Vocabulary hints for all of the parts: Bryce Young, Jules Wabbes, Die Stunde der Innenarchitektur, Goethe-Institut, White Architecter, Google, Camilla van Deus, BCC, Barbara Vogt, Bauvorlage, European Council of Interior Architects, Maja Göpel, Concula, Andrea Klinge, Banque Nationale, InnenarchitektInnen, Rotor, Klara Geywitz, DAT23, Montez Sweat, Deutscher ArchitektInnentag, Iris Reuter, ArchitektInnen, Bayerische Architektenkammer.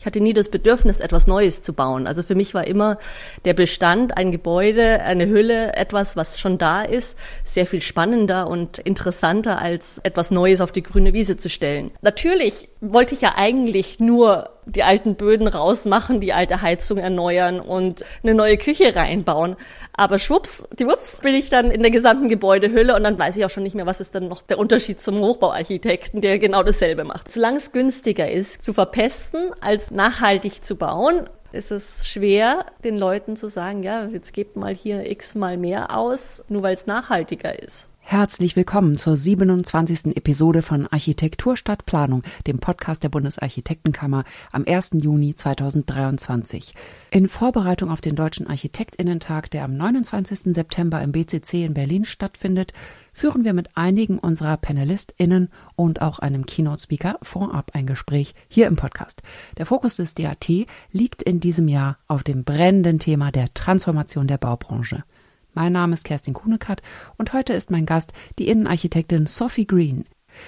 Ich hatte nie das Bedürfnis, etwas Neues zu bauen. Also für mich war immer der Bestand, ein Gebäude, eine Hülle, etwas, was schon da ist, sehr viel spannender und interessanter, als etwas Neues auf die grüne Wiese zu stellen. Natürlich wollte ich ja eigentlich nur die alten Böden rausmachen, die alte Heizung erneuern und eine neue Küche reinbauen. Aber schwuppsdiwupps bin ich dann in der gesamten Gebäudehülle und dann weiß ich auch schon nicht mehr, was ist dann noch der Unterschied zum Hochbauarchitekten, der genau dasselbe macht. Solange es günstiger ist, zu verpesten, als nachhaltig zu bauen, ist es schwer, den Leuten zu sagen, ja, jetzt gebt mal hier x mal mehr aus, nur weil es nachhaltiger ist. Herzlich willkommen zur 27. Episode von Architektur statt Planung, dem Podcast der Bundesarchitektenkammer am 1. Juni 2023. In Vorbereitung auf den Deutschen ArchitektInnentag, der am 29. September im BCC in Berlin stattfindet, führen wir mit einigen unserer PanelistInnen und auch einem Keynote-Speaker vorab ein Gespräch hier im Podcast. Der Fokus des DAT liegt in diesem Jahr auf dem brennenden Thema der Transformation der Baubranche. Mein Name ist Kerstin Kuhnekatt und heute ist mein Gast die Innenarchitektin Sophie Green.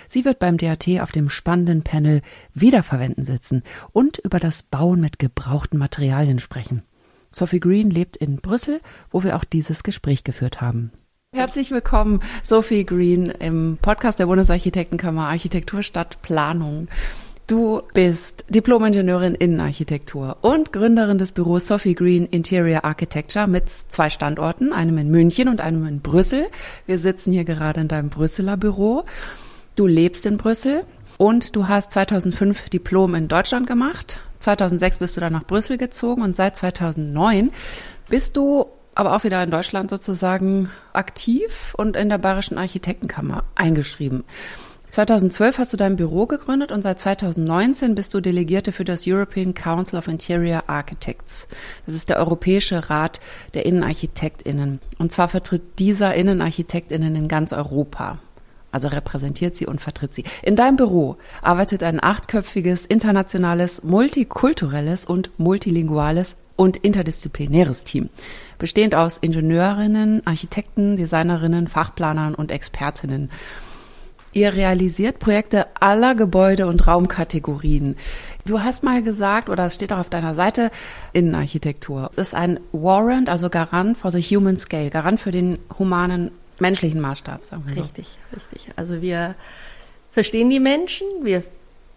Sie wird beim DAT auf dem spannenden Panel Wiederverwenden sitzen und über das Bauen mit gebrauchten Materialien sprechen. Sophie Green lebt in Brüssel, wo wir auch dieses Gespräch geführt haben. Herzlich willkommen, Sophie Green, im Podcast der Bundesarchitektenkammer Architektur statt Planung. Du bist Diplom-Ingenieurin Innenarchitektur und Gründerin des Büros Sophie Green Interior Architecture mit 2 Standorten, einem in München und einem in Brüssel. Wir sitzen hier gerade in deinem Brüsseler Büro. Du lebst in Brüssel und du hast 2005 Diplom in Deutschland gemacht. 2006 bist du dann nach Brüssel gezogen und seit 2009 bist du aber auch wieder in Deutschland sozusagen aktiv und in der Bayerischen Architektenkammer eingeschrieben. 2012 hast du dein Büro gegründet und seit 2019 bist du Delegierte für das European Council of Interior Architects. Das ist der Europäische Rat der InnenarchitektInnen. Und zwar vertritt dieser InnenarchitektInnen in ganz Europa. Also repräsentiert sie und vertritt sie. In deinem Büro arbeitet ein 8-köpfiges, internationales, multikulturelles und multilinguales und interdisziplinäres Team, bestehend aus Ingenieurinnen, Architekten, Designerinnen, Fachplanern und Expertinnen. Ihr realisiert Projekte aller Gebäude- und Raumkategorien. Du hast mal gesagt, oder es steht auch auf deiner Seite, Innenarchitektur ist ein Warrant, also Garant for the human scale, Garant für den humanen, menschlichen Maßstab, sagen wir so. Richtig, richtig. Also wir verstehen die Menschen, wir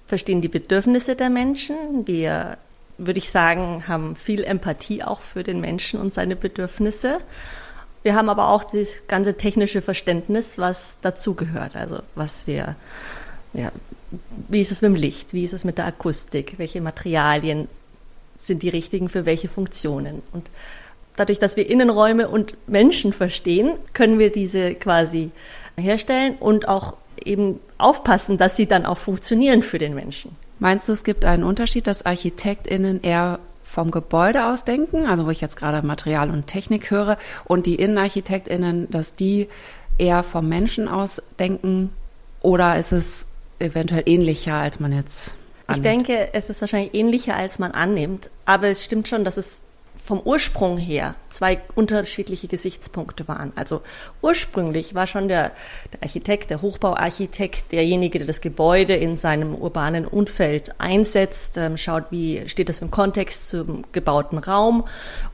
verstehen die Bedürfnisse der Menschen, wir, würde ich sagen, haben viel Empathie auch für den Menschen und seine Bedürfnisse. Wir haben aber auch das ganze technische Verständnis, was dazugehört. Also was wir, ja, wie ist es mit dem Licht, wie ist es mit der Akustik, welche Materialien sind die richtigen für welche Funktionen. Und dadurch, dass wir Innenräume und Menschen verstehen, können wir diese quasi herstellen und auch eben aufpassen, dass sie dann auch funktionieren für den Menschen. Meinst du, es gibt einen Unterschied, dass ArchitektInnen eher vom Gebäude aus denken, also wo ich jetzt gerade Material und Technik höre, und die InnenarchitektInnen, dass die eher vom Menschen aus denken, oder ist es eventuell ähnlicher, als man jetzt annimmt? Ich denke, es ist wahrscheinlich ähnlicher, als man annimmt, aber es stimmt schon, dass es vom Ursprung her 2 unterschiedliche Gesichtspunkte waren. Also ursprünglich war schon der Architekt, der Hochbauarchitekt, derjenige, der das Gebäude in seinem urbanen Umfeld einsetzt, schaut, wie steht das im Kontext zum gebauten Raum.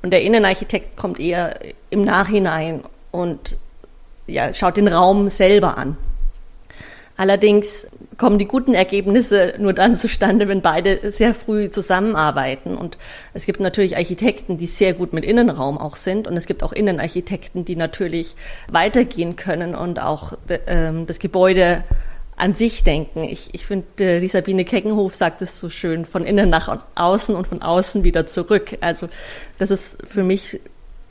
Und der Innenarchitekt kommt eher im Nachhinein und ja, schaut den Raum selber an. Allerdings kommen die guten Ergebnisse nur dann zustande, wenn beide sehr früh zusammenarbeiten. Und es gibt natürlich Architekten, die sehr gut mit Innenraum auch sind. Und es gibt auch Innenarchitekten, die natürlich weitergehen können und auch das Gebäude an sich denken. Ich finde, die Sabine Keggenhof sagt es so schön, von innen nach außen und von außen wieder zurück. Also das ist für mich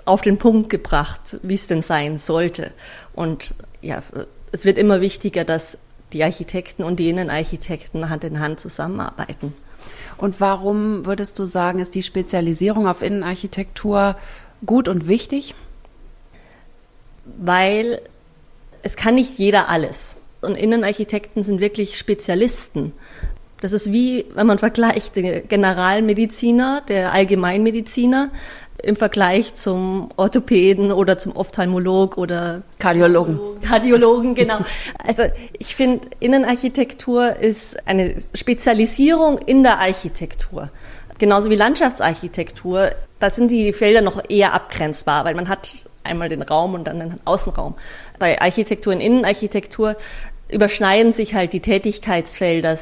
auf den Punkt gebracht, wie es denn sein sollte. Und ja, es wird immer wichtiger, dass die Architekten und die Innenarchitekten Hand in Hand zusammenarbeiten. Und warum würdest du sagen, ist die Spezialisierung auf Innenarchitektur gut und wichtig? Weil es kann nicht jeder alles. Und Innenarchitekten sind wirklich Spezialisten. Das ist wie, wenn man vergleicht, den Generalmediziner, der Allgemeinmediziner im Vergleich zum Orthopäden oder zum Ophthalmolog oder Kardiologen, genau. Also ich finde, Innenarchitektur ist eine Spezialisierung in der Architektur. Genauso wie Landschaftsarchitektur, da sind die Felder noch eher abgrenzbar, weil man hat einmal den Raum und dann den Außenraum. Bei Architektur und Innenarchitektur überschneiden sich halt die Tätigkeitsfelder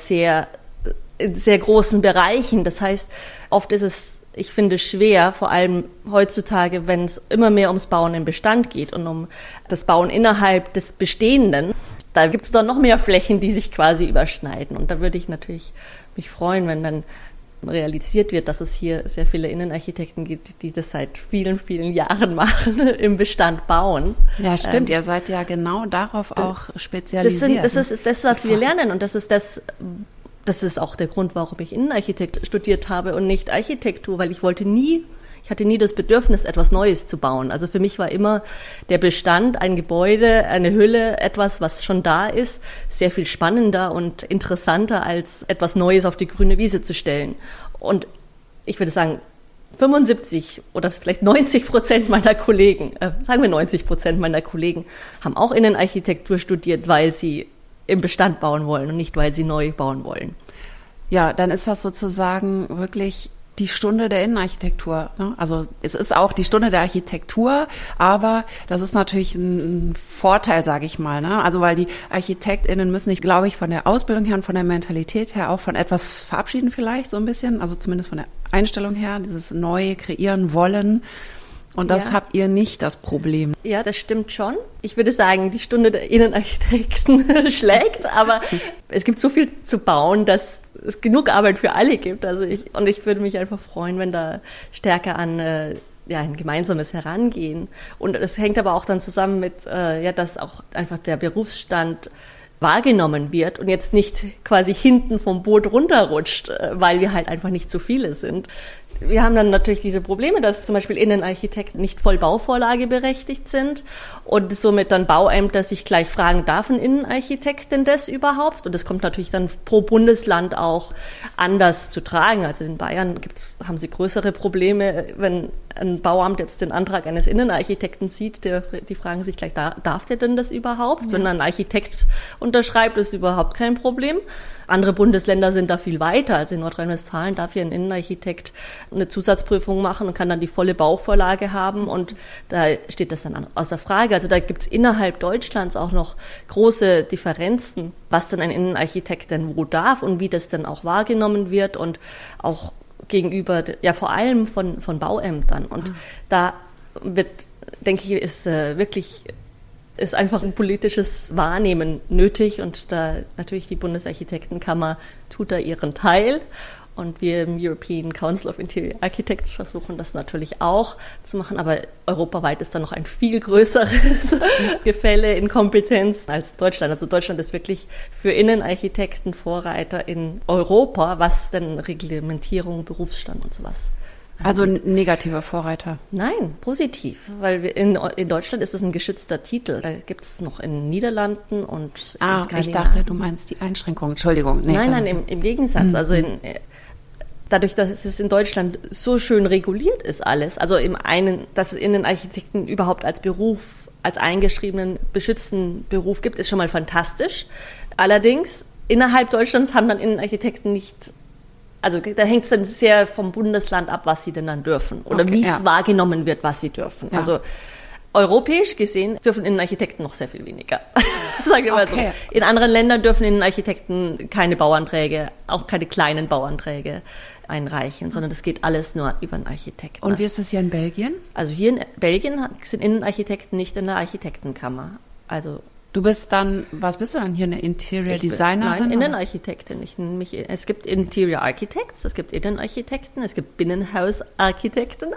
in sehr großen Bereichen. Das heißt, oft ist es, ich finde, schwer, vor allem heutzutage, wenn es immer mehr ums Bauen im Bestand geht und um das Bauen innerhalb des Bestehenden. Da gibt es dann noch mehr Flächen, die sich quasi überschneiden. Und da würde ich natürlich mich freuen, wenn dann realisiert wird, dass es hier sehr viele Innenarchitekten gibt, die das seit vielen, vielen Jahren machen, im Bestand bauen. Ja, stimmt. Ihr seid ja genau darauf auch spezialisiert. Das ist das, was wir lernen. Und das ist auch der Grund, warum ich Innenarchitekt studiert habe und nicht Architektur, weil ich hatte nie das Bedürfnis, etwas Neues zu bauen. Also für mich war immer der Bestand, ein Gebäude, eine Hülle, etwas, was schon da ist, sehr viel spannender und interessanter, als etwas Neues auf die grüne Wiese zu stellen. Und ich würde sagen, 75 oder vielleicht 90% meiner Kollegen, 90% meiner Kollegen haben auch Innenarchitektur studiert, weil sie im Bestand bauen wollen und nicht, weil sie neu bauen wollen. Ja, dann ist das sozusagen wirklich die Stunde der Innenarchitektur. Ne? Also es ist auch die Stunde der Architektur, aber das ist natürlich ein Vorteil, sage ich mal. Ne? Also weil die ArchitektInnen müssen sich, glaube ich, von der Ausbildung her und von der Mentalität her auch von etwas verabschieden vielleicht so ein bisschen, also zumindest von der Einstellung her, dieses neue kreieren wollen. Und das habt ihr nicht, das Problem. Ja, das stimmt schon. Ich würde sagen, die Stunde der Innenarchitekten schlägt, aber es gibt so viel zu bauen, dass es genug Arbeit für alle gibt. Also ich würde mich einfach freuen, wenn da stärker an ein gemeinsames Herangehen. Und das hängt aber auch dann zusammen mit, dass auch einfach der Berufsstand wahrgenommen wird und jetzt nicht quasi hinten vom Boot runterrutscht, weil wir halt einfach nicht so viele sind. Wir haben dann natürlich diese Probleme, dass zum Beispiel Innenarchitekten nicht voll Bauvorlage berechtigt sind und somit dann Bauämter sich gleich fragen, darf ein Innenarchitekt denn das überhaupt? Und das kommt natürlich dann pro Bundesland auch anders zu tragen. Also in Bayern haben sie größere Probleme, wenn ein Bauamt jetzt den Antrag eines Innenarchitekten sieht, die fragen sich gleich, darf der denn das überhaupt? Ja. Wenn ein Architekt unterschreibt, ist überhaupt kein Problem. Andere Bundesländer sind da viel weiter. Also in Nordrhein-Westfalen darf hier ein Innenarchitekt eine Zusatzprüfung machen und kann dann die volle Bauvorlage haben. Und da steht das dann außer Frage. Also da gibt es innerhalb Deutschlands auch noch große Differenzen, was denn ein Innenarchitekt denn wo darf und wie das denn auch wahrgenommen wird und auch gegenüber, vor allem von Bauämtern. Und da wird, denke ich, ist einfach ein politisches Wahrnehmen nötig und da natürlich die Bundesarchitektenkammer tut da ihren Teil und wir im European Council of Interior Architects versuchen das natürlich auch zu machen, aber europaweit ist da noch ein viel größeres Gefälle in Kompetenz als Deutschland. Also Deutschland ist wirklich für Innenarchitekten Vorreiter in Europa, was denn Reglementierung, Berufsstand und sowas. Also ein negativer Vorreiter? Nein, positiv, weil in Deutschland ist es ein geschützter Titel. Da gibt es noch in Niederlanden und in Skandinavien. Ich dachte, du meinst die Einschränkung. Entschuldigung. Nee, nein, im Gegensatz. Mhm. Also dadurch, dass es in Deutschland so schön reguliert ist alles, also im einen, dass es Innenarchitekten überhaupt als Beruf, als eingeschriebenen, beschützten Beruf gibt, ist schon mal fantastisch. Allerdings, innerhalb Deutschlands haben dann Innenarchitekten nicht... Also da hängt es dann sehr vom Bundesland ab, was sie denn dann dürfen oder wie es wahrgenommen wird, was sie dürfen. Ja. Also europäisch gesehen dürfen Innenarchitekten noch sehr viel weniger. Sagen wir mal so. In anderen Ländern dürfen Innenarchitekten keine Bauanträge, auch keine kleinen Bauanträge einreichen, sondern das geht alles nur über einen Architekten. Und wie ist das hier in Belgien? Also hier in Belgien sind Innenarchitekten nicht in der Architektenkammer. Also du bist dann, was bist du dann hier, eine Interior Designerin? Nein, Innenarchitektin. Es gibt Interior Architects, es gibt Innenarchitekten, es gibt Binnenhausarchitekten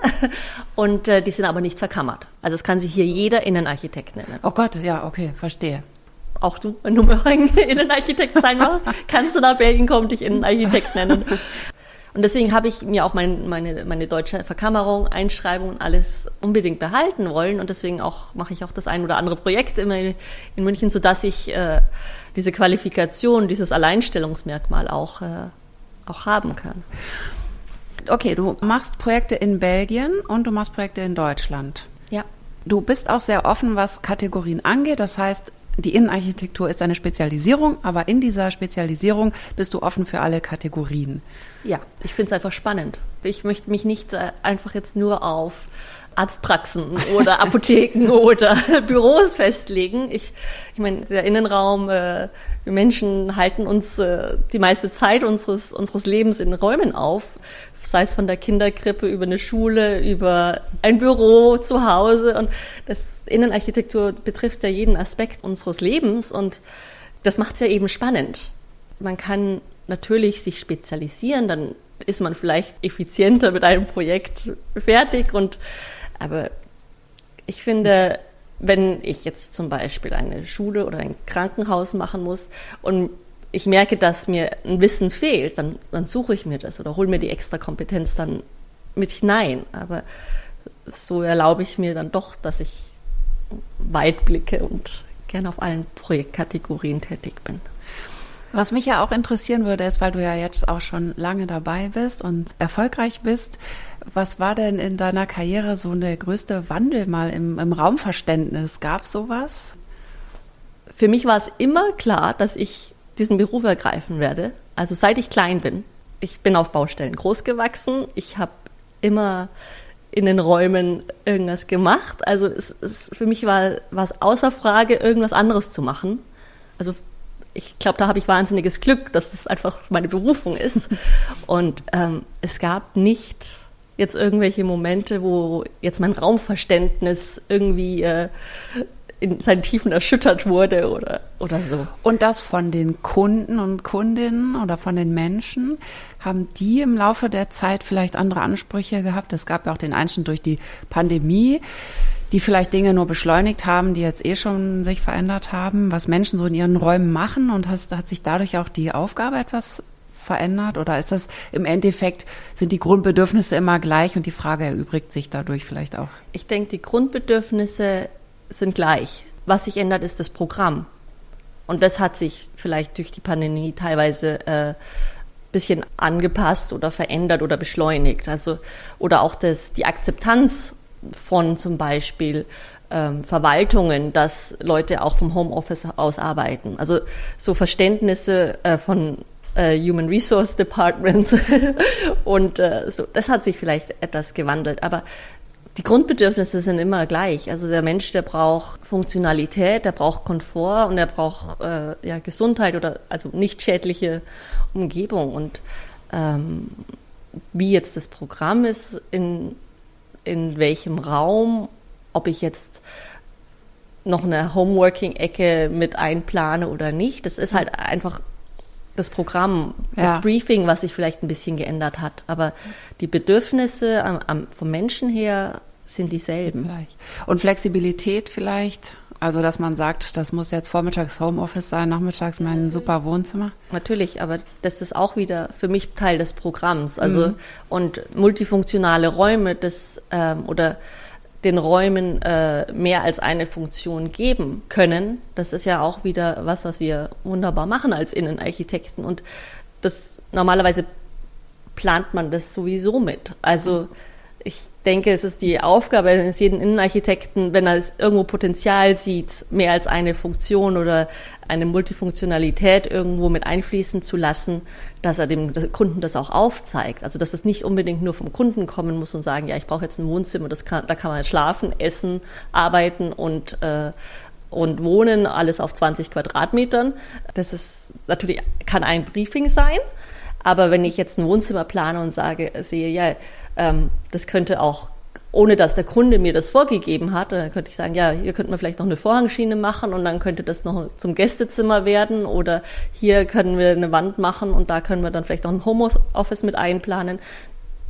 und die sind aber nicht verkammert. Also es kann sich hier jeder Innenarchitekt nennen. Oh Gott, ja, okay, verstehe. Auch du, wenn du mal Innenarchitekt sein willst, kannst du nach Belgien kommen, dich Innenarchitekt nennen. Und deswegen habe ich mir auch meine deutsche Verkammerung, Einschreibung und alles unbedingt behalten wollen. Und deswegen mache ich auch das ein oder andere Projekt immer in München, sodass ich diese Qualifikation, dieses Alleinstellungsmerkmal auch haben kann. Okay, du machst Projekte in Belgien und du machst Projekte in Deutschland. Ja. Du bist auch sehr offen, was Kategorien angeht. Das heißt, Die Innenarchitektur ist eine Spezialisierung, aber in dieser Spezialisierung bist du offen für alle Kategorien. Ja, ich finde es einfach spannend. Ich möchte mich nicht einfach jetzt nur auf Arztpraxen oder Apotheken oder Büros festlegen. Ich meine, der Innenraum, wir Menschen halten uns die meiste Zeit unseres Lebens in Räumen auf, sei es von der Kinderkrippe über eine Schule, über ein Büro zu Hause. Und das Innenarchitektur betrifft ja jeden Aspekt unseres Lebens und das macht es ja eben spannend. Man kann natürlich sich spezialisieren, dann ist man vielleicht effizienter mit einem Projekt fertig aber ich finde, wenn ich jetzt zum Beispiel eine Schule oder ein Krankenhaus machen muss und ich merke, dass mir ein Wissen fehlt, dann suche ich mir das oder hole mir die extra Kompetenz dann mit hinein. Aber so erlaube ich mir dann doch, dass ich weit blicke und gerne auf allen Projektkategorien tätig bin. Was mich ja auch interessieren würde, ist, weil du ja jetzt auch schon lange dabei bist und erfolgreich bist, was war denn in deiner Karriere so der größte Wandel mal im Raumverständnis? Gab es sowas? Für mich war es immer klar, dass ich diesen Beruf ergreifen werde, also seit ich klein bin. Ich bin auf Baustellen groß gewachsen, ich habe immer in den Räumen irgendwas gemacht. Also für mich war es außer Frage, irgendwas anderes zu machen. Also ich glaube, da habe ich wahnsinniges Glück, dass das einfach meine Berufung ist. Und es gab nicht jetzt irgendwelche Momente, wo jetzt mein Raumverständnis irgendwie in seinen Tiefen erschüttert wurde oder so. Und das von den Kunden und Kundinnen oder von den Menschen, haben die im Laufe der Zeit vielleicht andere Ansprüche gehabt? Es gab ja auch den Einschnitt durch die Pandemie, die vielleicht Dinge nur beschleunigt haben, die jetzt eh schon sich verändert haben, was Menschen so in ihren Räumen machen, und hat sich dadurch auch die Aufgabe etwas verändert? Oder ist das im Endeffekt, sind die Grundbedürfnisse immer gleich und die Frage erübrigt sich dadurch vielleicht auch? Ich denke, die Grundbedürfnisse sind gleich. Was sich ändert, ist das Programm. Und das hat sich vielleicht durch die Pandemie teilweise bisschen angepasst oder verändert oder beschleunigt. Also, oder auch die Akzeptanz von zum Beispiel Verwaltungen, dass Leute auch vom Homeoffice aus arbeiten. Also so Verständnisse von Human Resource Departments und so, das hat sich vielleicht etwas gewandelt. Aber die Grundbedürfnisse sind immer gleich. Also der Mensch, der braucht Funktionalität, der braucht Komfort und der braucht Gesundheit oder also nicht schädliche Umgebung. Und wie jetzt das Programm ist, in welchem Raum, ob ich jetzt noch eine Homeworking-Ecke mit einplane oder nicht, das ist halt einfach das Programm, ja. Das Briefing, was sich vielleicht ein bisschen geändert hat. Aber die Bedürfnisse vom Menschen her sind dieselben. Und Flexibilität vielleicht? Also, dass man sagt, das muss jetzt vormittags Homeoffice sein, nachmittags mein super Wohnzimmer? Natürlich, aber das ist auch wieder für mich Teil des Programms. Also und multifunktionale Räume oder den Räumen mehr als eine Funktion geben können, das ist ja auch wieder was wir wunderbar machen als Innenarchitekten. Und das normalerweise plant man das sowieso mit. Also ich denke, es ist die Aufgabe eines jeden Innenarchitekten, wenn er irgendwo Potenzial sieht, mehr als eine Funktion oder eine Multifunktionalität irgendwo mit einfließen zu lassen, dass er dem Kunden das auch aufzeigt. Also, dass es nicht unbedingt nur vom Kunden kommen muss und sagen, ja, ich brauche jetzt ein Wohnzimmer, da kann man schlafen, essen, arbeiten und wohnen, alles auf 20 Quadratmetern. Das ist natürlich, kann ein Briefing sein. Aber wenn ich jetzt ein Wohnzimmer plane und sehe, ja, das könnte auch, ohne dass der Kunde mir das vorgegeben hat, dann könnte ich sagen, ja, hier könnte man vielleicht noch eine Vorhangschiene machen und dann könnte das noch zum Gästezimmer werden oder hier können wir eine Wand machen und da können wir dann vielleicht noch ein Homeoffice mit einplanen.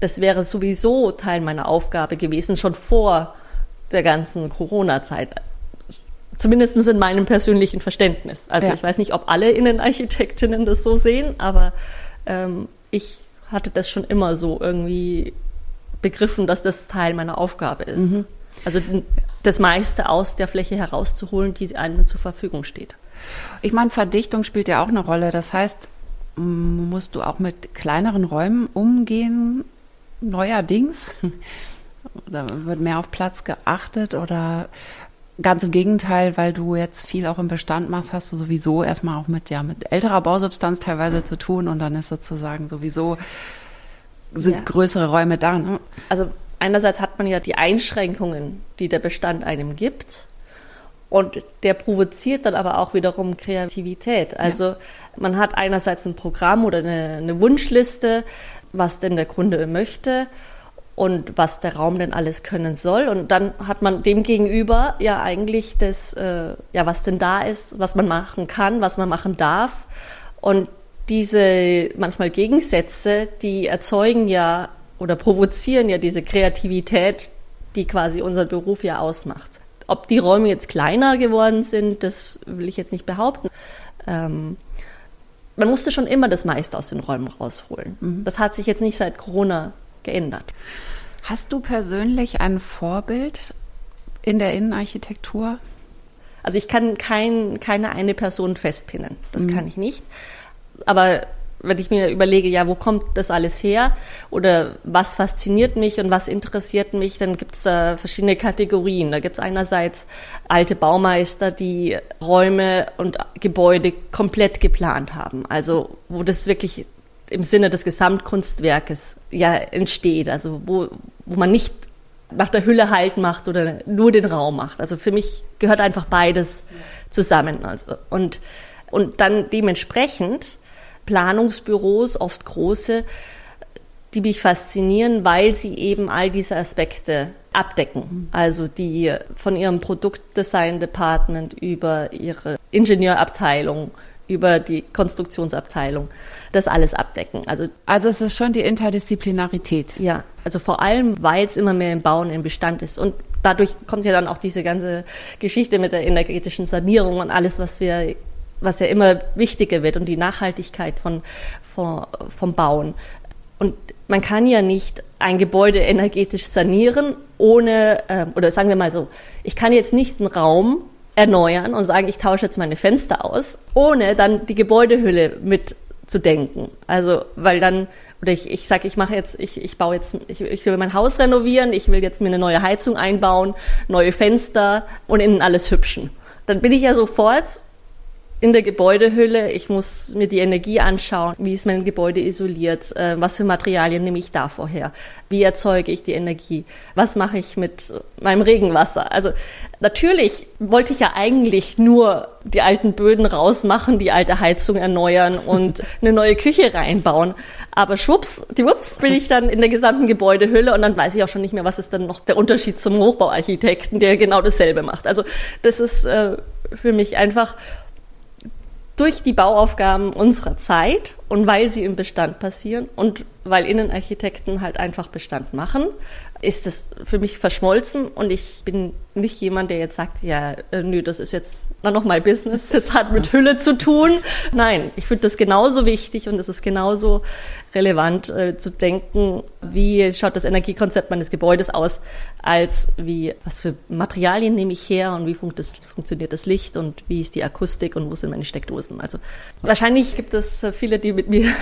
Das wäre sowieso Teil meiner Aufgabe gewesen, schon vor der ganzen Corona-Zeit. Zumindest in meinem persönlichen Verständnis. Also ja. Ich weiß nicht, ob alle Innenarchitektinnen das so sehen, aber ich hatte das schon immer so irgendwie begriffen, dass das Teil meiner Aufgabe ist. Mhm. Also das meiste aus der Fläche herauszuholen, die einem zur Verfügung steht. Ich meine, Verdichtung spielt ja auch eine Rolle. Das heißt, musst du auch mit kleineren Räumen umgehen, neuerdings? Da wird mehr auf Platz geachtet oder Ganz im Gegenteil, weil du jetzt viel auch im Bestand machst, hast du sowieso erstmal auch mit älterer Bausubstanz teilweise zu tun und dann ist sozusagen sowieso, sind größere Räume da. Ne? Also einerseits hat man ja die Einschränkungen, die der Bestand einem gibt und der provoziert dann aber auch wiederum Kreativität. Also man hat einerseits ein Programm oder eine Wunschliste, was denn der Kunde möchte und was der Raum denn alles können soll. Und dann hat man dem gegenüber ja eigentlich das, was denn da ist, was man machen kann, was man machen darf. Und diese manchmal Gegensätze, die erzeugen ja oder provozieren ja diese Kreativität, die quasi unseren Beruf ja ausmacht. Ob die Räume jetzt kleiner geworden sind, das will ich jetzt nicht behaupten. Man musste schon immer das meiste aus den Räumen rausholen. Mhm. Das hat sich jetzt nicht seit Corona geändert. Hast du persönlich ein Vorbild in der Innenarchitektur? Also ich kann keine eine Person festpinnen, das kann ich nicht. Aber wenn ich mir überlege, wo kommt das alles her oder was fasziniert mich und was interessiert mich, dann gibt es da verschiedene Kategorien. Da gibt es einerseits alte Baumeister, die Räume und Gebäude komplett geplant haben, also wo das wirklich im Sinne des Gesamtkunstwerkes entsteht, also wo man nicht nach der Hülle Halt macht oder nur den Raum macht. Also für mich gehört einfach beides zusammen. Also, und dann dementsprechend Planungsbüros, oft große, die mich faszinieren, weil sie eben all diese Aspekte abdecken. Also die von ihrem Produktdesign-Department über ihre Ingenieurabteilung, über die Konstruktionsabteilung, das alles abdecken. Also es ist schon die Interdisziplinarität. Ja, also vor allem, weil es immer mehr im Bauen, im Bestand ist. Und dadurch kommt ja dann auch diese ganze Geschichte mit der energetischen Sanierung und alles, was ja immer wichtiger wird und die Nachhaltigkeit vom Bauen. Und man kann ja nicht ein Gebäude energetisch sanieren ohne, oder sagen wir mal so, ich kann jetzt nicht einen Raum erneuern und sagen, ich tausche jetzt meine Fenster aus, ohne dann die Gebäudehülle mit zu denken. Also, weil dann, oder ich sage, ich will mein Haus renovieren, ich will jetzt mir eine neue Heizung einbauen, neue Fenster und innen alles hübschen. Dann bin ich ja sofort in der Gebäudehülle, ich muss mir die Energie anschauen, wie ist mein Gebäude isoliert, was für Materialien nehme ich da vorher, wie erzeuge ich die Energie, was mache ich mit meinem Regenwasser. Also natürlich wollte ich ja eigentlich nur die alten Böden rausmachen, die alte Heizung erneuern und eine neue Küche reinbauen, aber schwupps bin ich dann in der gesamten Gebäudehülle und dann weiß ich auch schon nicht mehr, was ist dann noch der Unterschied zum Hochbauarchitekten, der genau dasselbe macht. Also das ist für mich einfach durch die Bauaufgaben unserer Zeit und weil sie im Bestand passieren und weil Innenarchitekten halt einfach Bestand machen, ist das für mich verschmolzen und ich bin nicht jemand, der jetzt sagt, das ist jetzt nochmal Business, das hat mit Hülle zu tun. Nein, ich finde das genauso wichtig und es ist genauso relevant zu denken, wie schaut das Energiekonzept meines Gebäudes aus, als wie, was für Materialien nehme ich her und wie funktioniert das Licht und wie ist die Akustik und wo sind meine Steckdosen. Also wahrscheinlich gibt es viele, die mit mir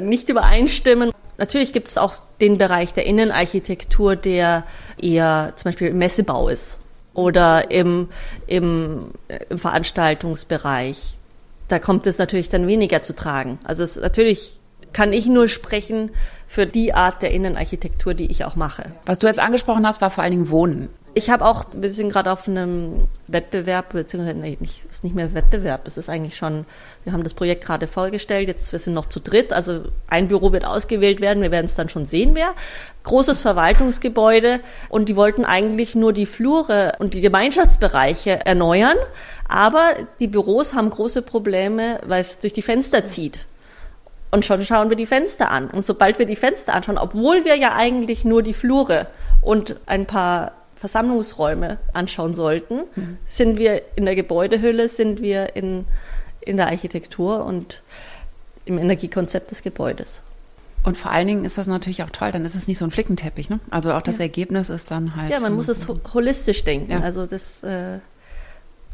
nicht übereinstimmen. Natürlich gibt es auch den Bereich der Innenarchitektur, der eher zum Beispiel im Messebau ist oder im Veranstaltungsbereich. Da kommt es natürlich dann weniger zu tragen. Also natürlich kann ich nur sprechen für die Art der Innenarchitektur, die ich auch mache. Was du jetzt angesprochen hast, war vor allen Dingen Wohnen. Ich habe auch, wir sind gerade auf einem Wettbewerb, beziehungsweise es ist nicht mehr Wettbewerb, es ist eigentlich schon, wir haben das Projekt gerade vorgestellt, wir sind noch zu dritt, also ein Büro wird ausgewählt werden, wir werden es dann schon sehen, wer. Großes Verwaltungsgebäude und die wollten eigentlich nur die Flure und die Gemeinschaftsbereiche erneuern, aber die Büros haben große Probleme, weil es durch die Fenster zieht. Und schon schauen wir die Fenster an. Und sobald wir die Fenster anschauen, obwohl wir ja eigentlich nur die Flure und ein paar Versammlungsräume anschauen sollten, sind wir in der Gebäudehülle, sind wir in der Architektur und im Energiekonzept des Gebäudes. Und vor allen Dingen ist das natürlich auch toll, dann ist es nicht so ein Flickenteppich, ne? Also auch das Ergebnis ist dann halt... Ja, man muss es holistisch denken. Ja. Also das,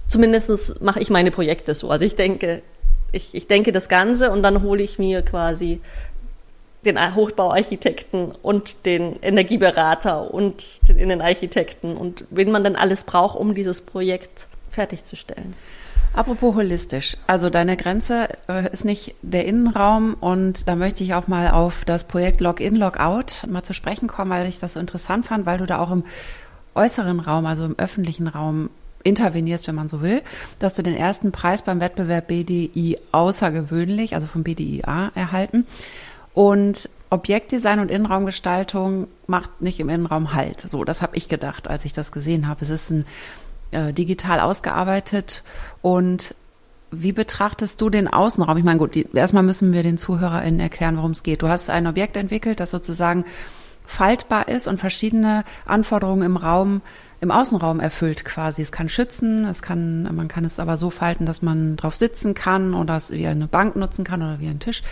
zumindest mache ich meine Projekte so. Also ich denke das Ganze und dann hole ich mir quasi den Hochbauarchitekten und den Energieberater und den Innenarchitekten und wen man dann alles braucht, um dieses Projekt fertigzustellen. Apropos holistisch, also deine Grenze ist nicht der Innenraum und da möchte ich auch mal auf das Projekt Log-in, Log-out mal zu sprechen kommen, weil ich das so interessant fand, weil du da auch im äußeren Raum, also im öffentlichen Raum intervenierst, wenn man so will, dass du den ersten Preis beim Wettbewerb BDI außergewöhnlich, also vom BDIA erhalten. Und Objektdesign und Innenraumgestaltung macht nicht im Innenraum Halt. So, das habe ich gedacht, als ich das gesehen habe. Es ist ein digital ausgearbeitet. Und wie betrachtest du den Außenraum? Ich meine, gut, erstmal müssen wir den ZuhörerInnen erklären, worum es geht. Du hast ein Objekt entwickelt, das sozusagen faltbar ist und verschiedene Anforderungen im Raum, im Außenraum erfüllt quasi. Es kann schützen, man kann es aber so falten, dass man drauf sitzen kann oder es wie eine Bank nutzen kann oder wie ein Tisch.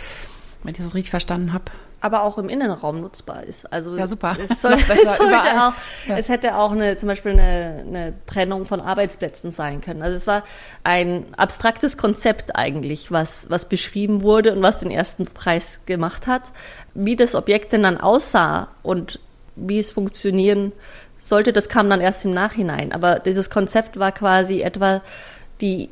Wenn ich das richtig verstanden habe. Aber auch im Innenraum nutzbar ist. Also ja, super. Es hätte auch zum Beispiel eine Trennung von Arbeitsplätzen sein können. Also es war ein abstraktes Konzept eigentlich, was beschrieben wurde und was den ersten Preis gemacht hat. Wie das Objekt denn dann aussah und wie es funktionieren sollte, das kam dann erst im Nachhinein. Aber dieses Konzept war quasi etwa, die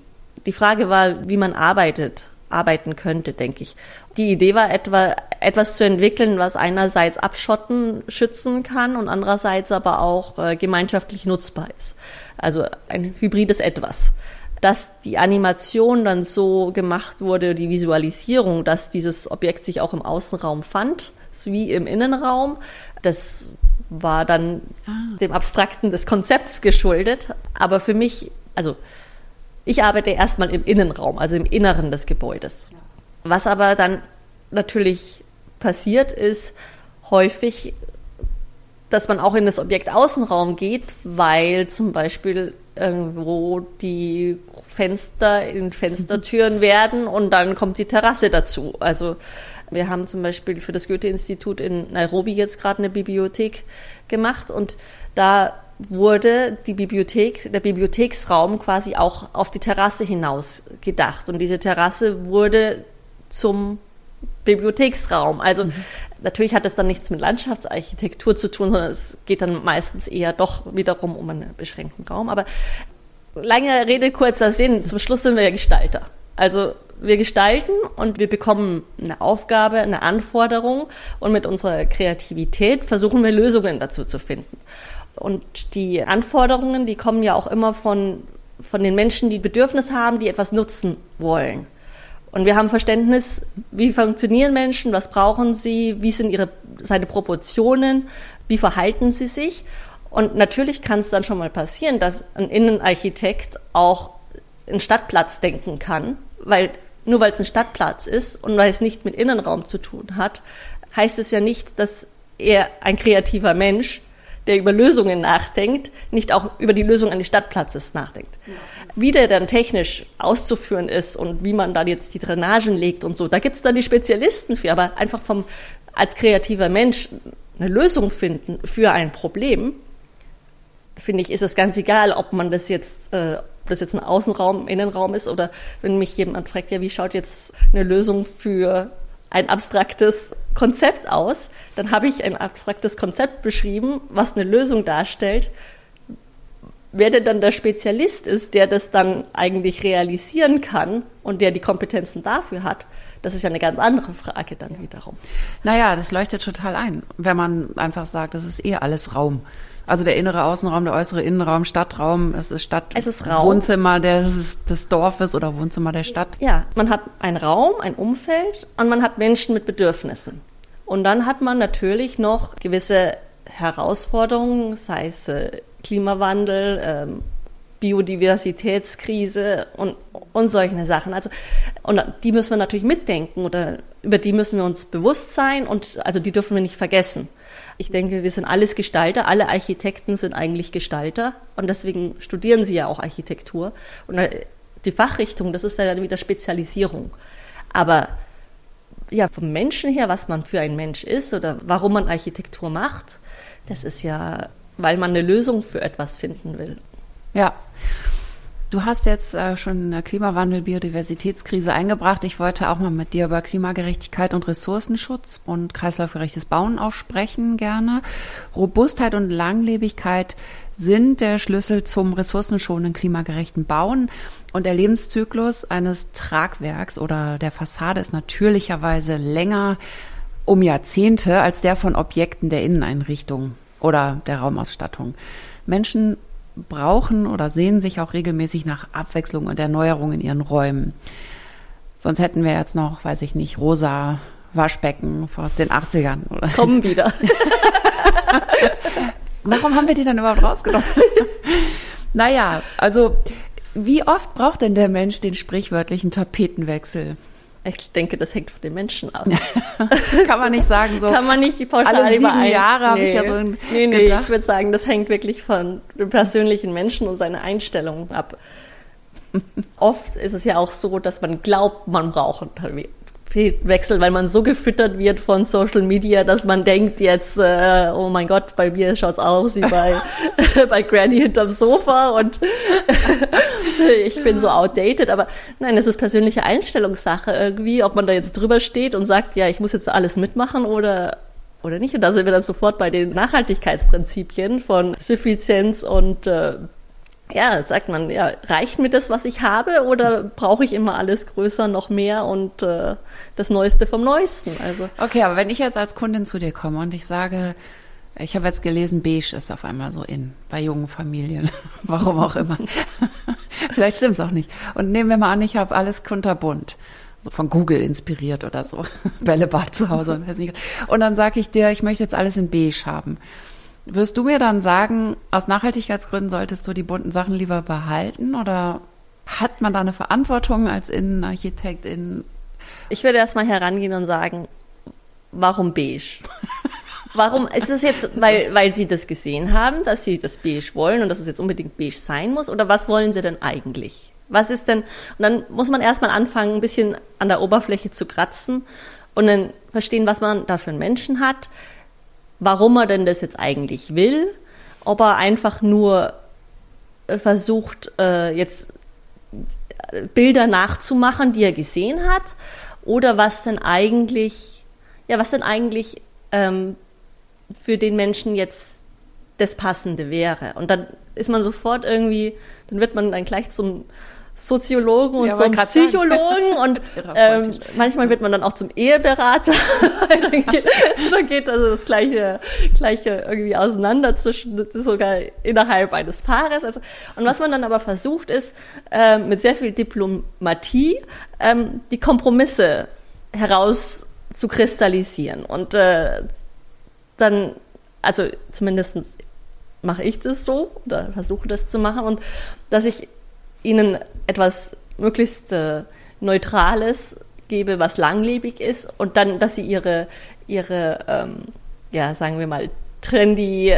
Frage war, wie man arbeiten könnte, denke ich. Die Idee war etwa, etwas zu entwickeln, was einerseits abschotten, schützen kann und andererseits aber auch gemeinschaftlich nutzbar ist. Also ein hybrides Etwas. Dass die Animation dann so gemacht wurde, die Visualisierung, dass dieses Objekt sich auch im Außenraum fand, sowie im Innenraum, das war dann dem Abstrakten des Konzepts geschuldet. Aber für mich, ich arbeite erstmal im Innenraum, also im Inneren des Gebäudes. Was aber dann natürlich passiert ist, häufig, dass man auch in das Objekt Außenraum geht, weil zum Beispiel irgendwo die Fenster in Fenstertüren werden und dann kommt die Terrasse dazu. Also wir haben zum Beispiel für das Goethe-Institut in Nairobi jetzt gerade eine Bibliothek gemacht und da wurde der Bibliotheksraum quasi auch auf die Terrasse hinaus gedacht. Und diese Terrasse wurde zum Bibliotheksraum. Also natürlich hat das dann nichts mit Landschaftsarchitektur zu tun, sondern es geht dann meistens eher doch wiederum um einen beschränkten Raum. Aber lange Rede, kurzer Sinn, zum Schluss sind wir ja Gestalter. Also wir gestalten und wir bekommen eine Aufgabe, eine Anforderung und mit unserer Kreativität versuchen wir Lösungen dazu zu finden. Und die Anforderungen, die kommen ja auch immer von den Menschen, die Bedürfnis haben, die etwas nutzen wollen. Und wir haben Verständnis, wie funktionieren Menschen, was brauchen sie, wie sind seine Proportionen, wie verhalten sie sich. Und natürlich kann es dann schon mal passieren, dass ein Innenarchitekt auch einen Stadtplatz denken kann, weil es ein Stadtplatz ist und weil es nicht mit Innenraum zu tun hat, heißt es ja nicht, dass er ein kreativer Mensch, der über Lösungen nachdenkt, nicht auch über die Lösung eines Stadtplatzes nachdenkt. Wie der dann technisch auszuführen ist und wie man dann jetzt die Drainagen legt und so, da gibt's dann die Spezialisten für, aber einfach als kreativer Mensch eine Lösung finden für ein Problem, finde ich, ist es ganz egal, ob man das jetzt, ob das jetzt ein Außenraum, Innenraum ist oder wenn mich jemand fragt, ja, wie schaut jetzt eine Lösung für ein abstraktes Konzept aus, dann habe ich ein abstraktes Konzept beschrieben, was eine Lösung darstellt. Wer denn dann der Spezialist ist, der das dann eigentlich realisieren kann und der die Kompetenzen dafür hat, das ist ja eine ganz andere Frage dann wiederum. Naja, das leuchtet total ein, wenn man einfach sagt, das ist alles Raum. Also der innere Außenraum, der äußere Innenraum, Stadtraum, es ist Stadt, es ist Raum. Wohnzimmer des Dorfes oder Wohnzimmer der Stadt. Ja, man hat einen Raum, ein Umfeld und man hat Menschen mit Bedürfnissen. Und dann hat man natürlich noch gewisse Herausforderungen, sei es Klimawandel, Biodiversitätskrise und solche Sachen. Also, und die müssen wir natürlich mitdenken oder über die müssen wir uns bewusst sein und also die dürfen wir nicht vergessen. Ich denke, wir sind alles Gestalter, alle Architekten sind eigentlich Gestalter und deswegen studieren sie ja auch Architektur. Und die Fachrichtung, das ist dann wieder Spezialisierung. Aber ja, vom Menschen her, was man für ein Mensch ist oder warum man Architektur macht, das ist ja, weil man eine Lösung für etwas finden will. Ja, Du hast jetzt schon Klimawandel, Biodiversitätskrise eingebracht. Ich wollte auch mal mit dir über Klimagerechtigkeit und Ressourcenschutz und kreislaufgerechtes Bauen auch sprechen gerne. Robustheit und Langlebigkeit sind der Schlüssel zum ressourcenschonenden, klimagerechten Bauen. Und der Lebenszyklus eines Tragwerks oder der Fassade ist natürlicherweise länger um Jahrzehnte als der von Objekten der Inneneinrichtung oder der Raumausstattung. Menschen brauchen oder sehen sich auch regelmäßig nach Abwechslung und Erneuerung in ihren Räumen. Sonst hätten wir jetzt noch, weiß ich nicht, rosa Waschbecken aus den 80ern. Oder? Kommen wieder. Warum haben wir die dann überhaupt rausgenommen? Naja, also wie oft braucht denn der Mensch den sprichwörtlichen Tapetenwechsel? Ich denke, das hängt von den Menschen ab. Kann man nicht sagen, so. Kann man nicht die pauschal alle 7 Jahre habe ich ja so ein. Nee, gedacht. Ich würde sagen, das hängt wirklich von dem persönlichen Menschen und seiner Einstellung ab. Oft ist es ja auch so, dass man glaubt, man braucht einen Wechsel, weil man so gefüttert wird von Social Media, dass man denkt jetzt, oh mein Gott, bei mir schaut's aus wie bei Granny hinterm Sofa und ich bin so outdated. Aber nein, es ist persönliche Einstellungssache irgendwie, ob man da jetzt drüber steht und sagt, ja, ich muss jetzt alles mitmachen oder nicht. Und da sind wir dann sofort bei den Nachhaltigkeitsprinzipien von Suffizienz und ja, sagt man, ja, reicht mir das, was ich habe, oder brauche ich immer alles größer, noch mehr und das Neueste vom Neuesten? Also. Okay, aber wenn ich jetzt als Kundin zu dir komme und ich sage, ich habe jetzt gelesen, beige ist auf einmal so in, bei jungen Familien, warum auch immer. Vielleicht stimmt's auch nicht. Und nehmen wir mal an, ich habe alles kunterbunt, so von Google inspiriert oder so, Bällebad zu Hause. Und dann sage ich dir, ich möchte jetzt alles in beige haben. Wirst du mir dann sagen, aus Nachhaltigkeitsgründen solltest du die bunten Sachen lieber behalten? Oder hat man da eine Verantwortung als Innenarchitektin? Ich würde erstmal herangehen und sagen, warum beige? Warum ist das jetzt, weil sie das gesehen haben, dass sie das beige wollen und dass es jetzt unbedingt beige sein muss? Oder was wollen sie denn eigentlich? Was ist denn, und dann muss man erstmal anfangen, ein bisschen an der Oberfläche zu kratzen und dann verstehen, was man da für einen Menschen hat. Warum er denn das jetzt eigentlich will, ob er einfach nur versucht, jetzt Bilder nachzumachen, die er gesehen hat, oder was denn eigentlich für den Menschen jetzt das Passende wäre. Und dann ist man sofort irgendwie, dann wird man dann gleich zum Soziologen und zum Psychologen und manchmal wird man dann auch zum Eheberater. dann geht also das gleiche irgendwie auseinander zwischen, sogar innerhalb eines Paares. Also, und was man dann aber versucht ist, mit sehr viel Diplomatie die Kompromisse herauszukristallisieren. Und dann, also zumindest mache ich das so oder versuche das zu machen, und dass ich ihnen etwas möglichst Neutrales gebe, was langlebig ist, und dann, dass sie ihre sagen wir mal, trendy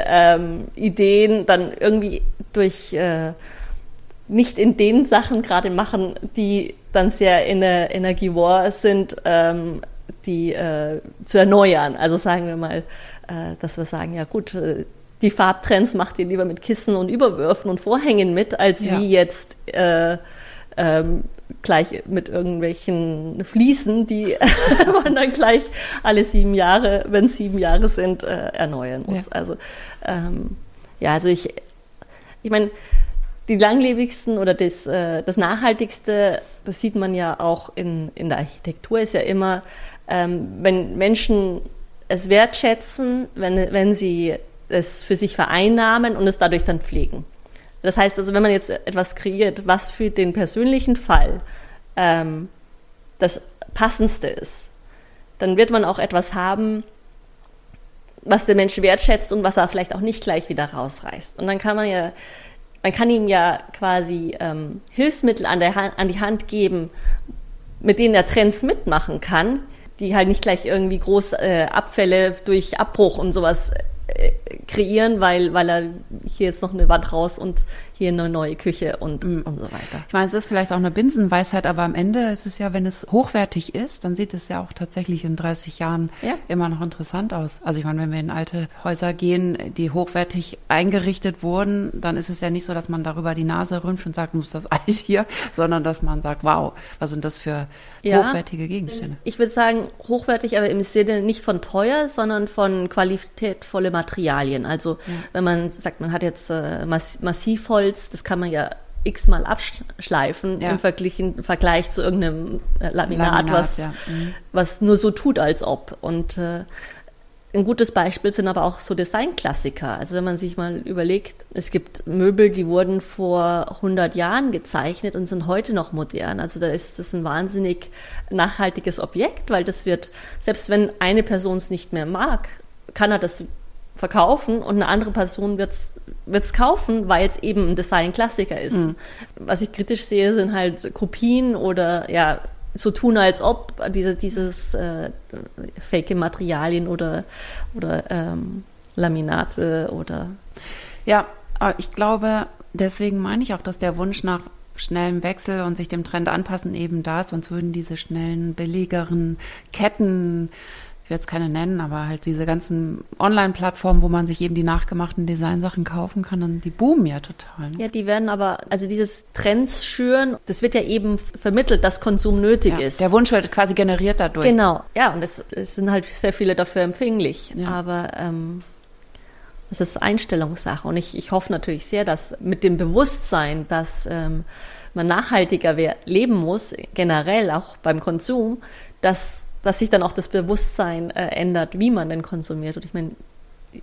Ideen dann irgendwie durch nicht in den Sachen gerade machen, die dann sehr energievor sind, die zu erneuern. Also sagen wir mal, dass wir sagen, ja gut, die Farbtrends macht ihr lieber mit Kissen und Überwürfen und Vorhängen mit, als wie jetzt gleich mit irgendwelchen Fliesen, die man dann gleich alle 7 Jahre, wenn es 7 Jahre sind, erneuern muss. Ja. Also ich meine, die langlebigsten oder das Nachhaltigste, das sieht man ja auch in der Architektur, ist ja immer, wenn Menschen es wertschätzen, wenn sie es für sich vereinnahmen und es dadurch dann pflegen. Das heißt also, wenn man jetzt etwas kreiert, was für den persönlichen Fall das Passendste ist, dann wird man auch etwas haben, was der Mensch wertschätzt und was er vielleicht auch nicht gleich wieder rausreißt. Und dann kann man kann ihm ja quasi Hilfsmittel an die Hand geben, mit denen er Trends mitmachen kann, die halt nicht gleich irgendwie groß Abfälle durch Abbruch und sowas kreieren, weil er hier jetzt noch eine Wand raus und hier eine neue Küche und so weiter. Ich meine, es ist vielleicht auch eine Binsenweisheit, aber am Ende ist es ja, wenn es hochwertig ist, dann sieht es ja auch tatsächlich in 30 Jahren immer noch interessant aus. Also ich meine, wenn wir in alte Häuser gehen, die hochwertig eingerichtet wurden, dann ist es ja nicht so, dass man darüber die Nase rümpft und sagt, muss das alt hier, sondern dass man sagt, wow, was sind das für hochwertige Gegenstände? Ich würde sagen, hochwertig, aber im Sinne nicht von teuer, sondern von qualitätvolle Materialien. Also wenn man sagt, man hat jetzt Massivholz, das kann man ja x-mal abschleifen im Vergleich zu irgendeinem Laminat, was nur so tut, als ob. Und ein gutes Beispiel sind aber auch so Designklassiker. Also wenn man sich mal überlegt, es gibt Möbel, die wurden vor 100 Jahren gezeichnet und sind heute noch modern. Also da ist das ein wahnsinnig nachhaltiges Objekt, weil das wird, selbst wenn eine Person es nicht mehr mag, kann er das verkaufen und eine andere Person wird's kaufen, weil es eben ein Design-Klassiker ist. Mhm. Was ich kritisch sehe, sind halt Kopien oder so tun als ob, dieses fake Materialien oder Laminate oder... Ja, ich glaube, deswegen meine ich auch, dass der Wunsch nach schnellem Wechsel und sich dem Trend anpassen eben da ist, sonst würden diese schnellen, billigeren Ketten... Ich will jetzt keine nennen, aber halt diese ganzen Online-Plattformen, wo man sich eben die nachgemachten Designsachen kaufen kann, und die boomen ja total. Ne? Ja, die werden aber, also dieses Trends schüren, das wird ja eben vermittelt, dass Konsum nötig ist. Der Wunsch wird quasi generiert dadurch. Genau, ja, und es sind halt sehr viele dafür empfänglich, aber das ist Einstellungssache. Und ich hoffe natürlich sehr, dass mit dem Bewusstsein, dass man nachhaltiger leben muss, generell auch beim Konsum, dass sich dann auch das Bewusstsein ändert, wie man denn konsumiert. Und ich meine,